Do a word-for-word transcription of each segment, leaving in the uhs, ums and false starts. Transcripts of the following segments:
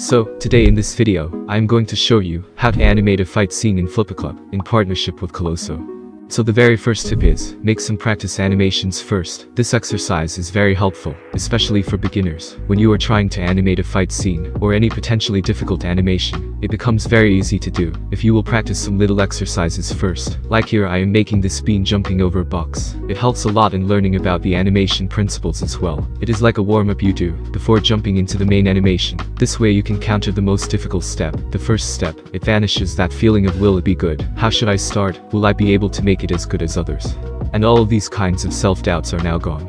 So, today in this video, I am going to show you how to animate a fight scene in Flipaclip in partnership with Coloso. So the very first tip is, make some practice animations first. This exercise is very helpful, especially for beginners. When you are trying to animate a fight scene or any potentially difficult animation, it becomes very easy to do if you will practice some little exercises first. Like here I am making this bean jumping over a box. It helps a lot in learning about the animation principles as well. It is like a warm-up you do before jumping into the main animation. This way you can counter the most difficult step. The first step, it vanishes that feeling of will it be good? How should I start? Will I be able to make it as good as others? And all of these kinds of self-doubts are now gone.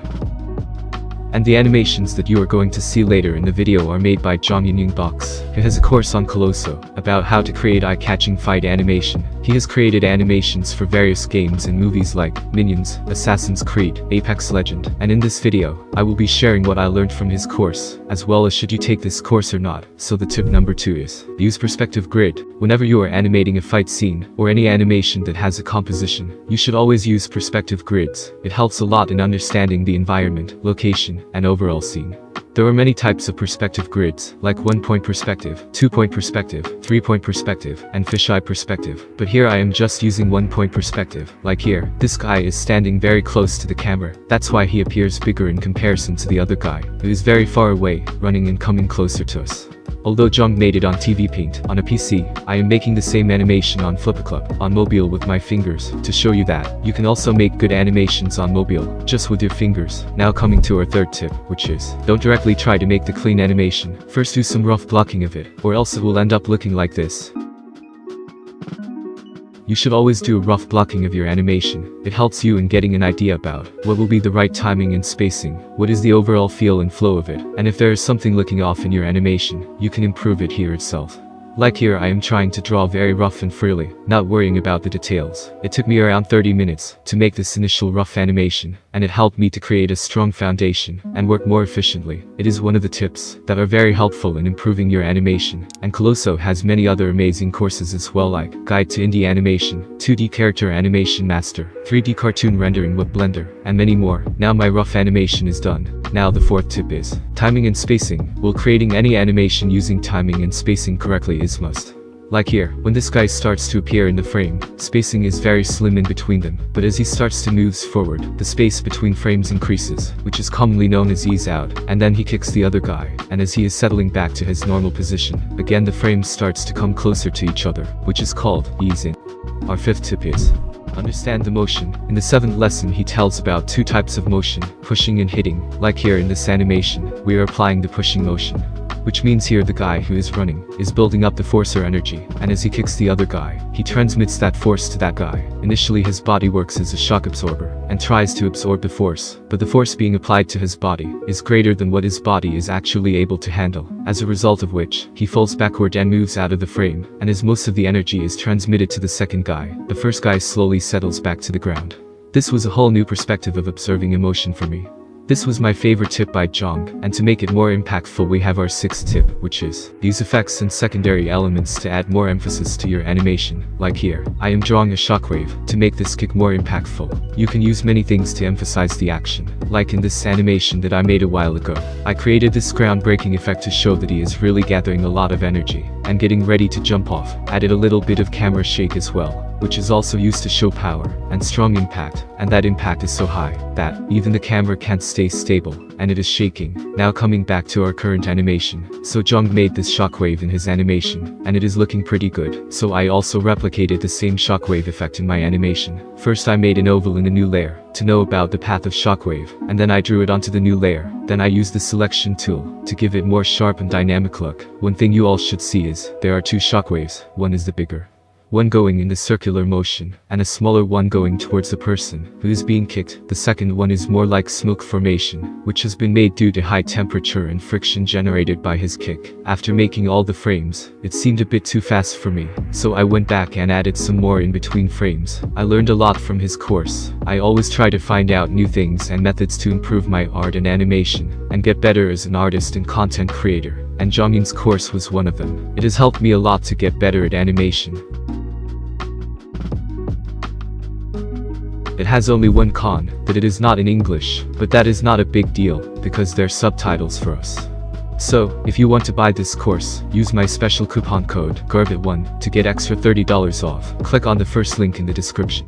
And the animations that you are going to see later in the video are made by Jung box. He has a course on Coloso about how to create eye-catching fight animation. He has created animations for various games and movies like Minions, Assassin's Creed, Apex Legend, and in this video, I will be sharing what I learned from his course, as well as should you take this course or not. So the tip number two is, use perspective grid. Whenever you are animating a fight scene, or any animation that has a composition, you should always use perspective grids. It helps a lot in understanding the environment, location, and overall scene. There are many types of perspective grids, like one-point perspective, two-point perspective, three-point perspective, and fisheye perspective. But here I am just using one-point perspective. Like here, this guy is standing very close to the camera. That's why he appears bigger in comparison to the other guy, who is very far away, running and coming closer to us. Although Jung made it on T V Paint, on a P C, I am making the same animation on Flipaclip, on mobile with my fingers, to show you that you can also make good animations on mobile, just with your fingers. Now coming to our third tip, which is, don't directly try to make the clean animation, first do some rough blocking of it, or else it will end up looking like this. You should always do a rough blocking of your animation. It helps you in getting an idea about what will be the right timing and spacing, what is the overall feel and flow of it, and if there is something looking off in your animation, you can improve it here itself. Like here I am trying to draw very rough and freely, not worrying about the details. It took me around thirty minutes to make this initial rough animation, and it helped me to create a strong foundation and work more efficiently. It is one of the tips that are very helpful in improving your animation, and Coloso has many other amazing courses as well, like Guide to Indie Animation, two D Character Animation Master, three D Cartoon Rendering with Blender, and many more. Now my rough animation is done. Now the fourth tip is, timing and spacing. While creating any animation, using timing and spacing correctly is must. Like here, when this guy starts to appear in the frame, spacing is very slim in between them, but as he starts to moves forward, the space between frames increases, which is commonly known as ease out, and then he kicks the other guy, and as he is settling back to his normal position, again the frame starts to come closer to each other, which is called ease in. Our fifth tip is, understand the motion. In the seventh lesson he tells about two types of motion, pushing and hitting. Like here in this animation, we are applying the pushing motion, which means here the guy who is running is building up the force or energy, and as he kicks the other guy, he transmits that force to that guy. Initially his body works as a shock absorber and tries to absorb the force, but the force being applied to his body is greater than what his body is actually able to handle, as a result of which, he falls backward and moves out of the frame, and as most of the energy is transmitted to the second guy, the first guy slowly settles back to the ground. This was a whole new perspective of observing emotion for me. This was my favorite tip by Jung, and to make it more impactful we have our sixth tip, which is, use effects and secondary elements to add more emphasis to your animation. Like here, I am drawing a shockwave to make this kick more impactful. You can use many things to emphasize the action. Like in this animation that I made a while ago, I created this groundbreaking effect to show that he is really gathering a lot of energy and getting ready to jump off. Added a little bit of camera shake as well, which is also used to show power and strong impact, and that impact is so high that even the camera can't stay stable, and it is shaking. Now coming back to our current animation, so Jung made this shockwave in his animation, and it is looking pretty good, so I also replicated the same shockwave effect in my animation. First I made an oval in a new layer, to know about the path of shockwave, and then I drew it onto the new layer. Then I used the selection tool to give it more sharp and dynamic look. One thing you all should see is, there are two shockwaves, one is the bigger one going in the circular motion, and a smaller one going towards the person who is being kicked. The second one is more like smoke formation, which has been made due to high temperature and friction generated by his kick. After making all the frames, it seemed a bit too fast for me, so I went back and added some more in between frames. I learned a lot from his course. I always try to find out new things and methods to improve my art and animation, and get better as an artist and content creator, and Jung's course was one of them. It has helped me a lot to get better at animation. It has only one con, that it is not in English, but that is not a big deal, because there are subtitles for us. So, if you want to buy this course, use my special coupon code, G R B I T one, to get extra thirty dollars off. Click on the first link in the description.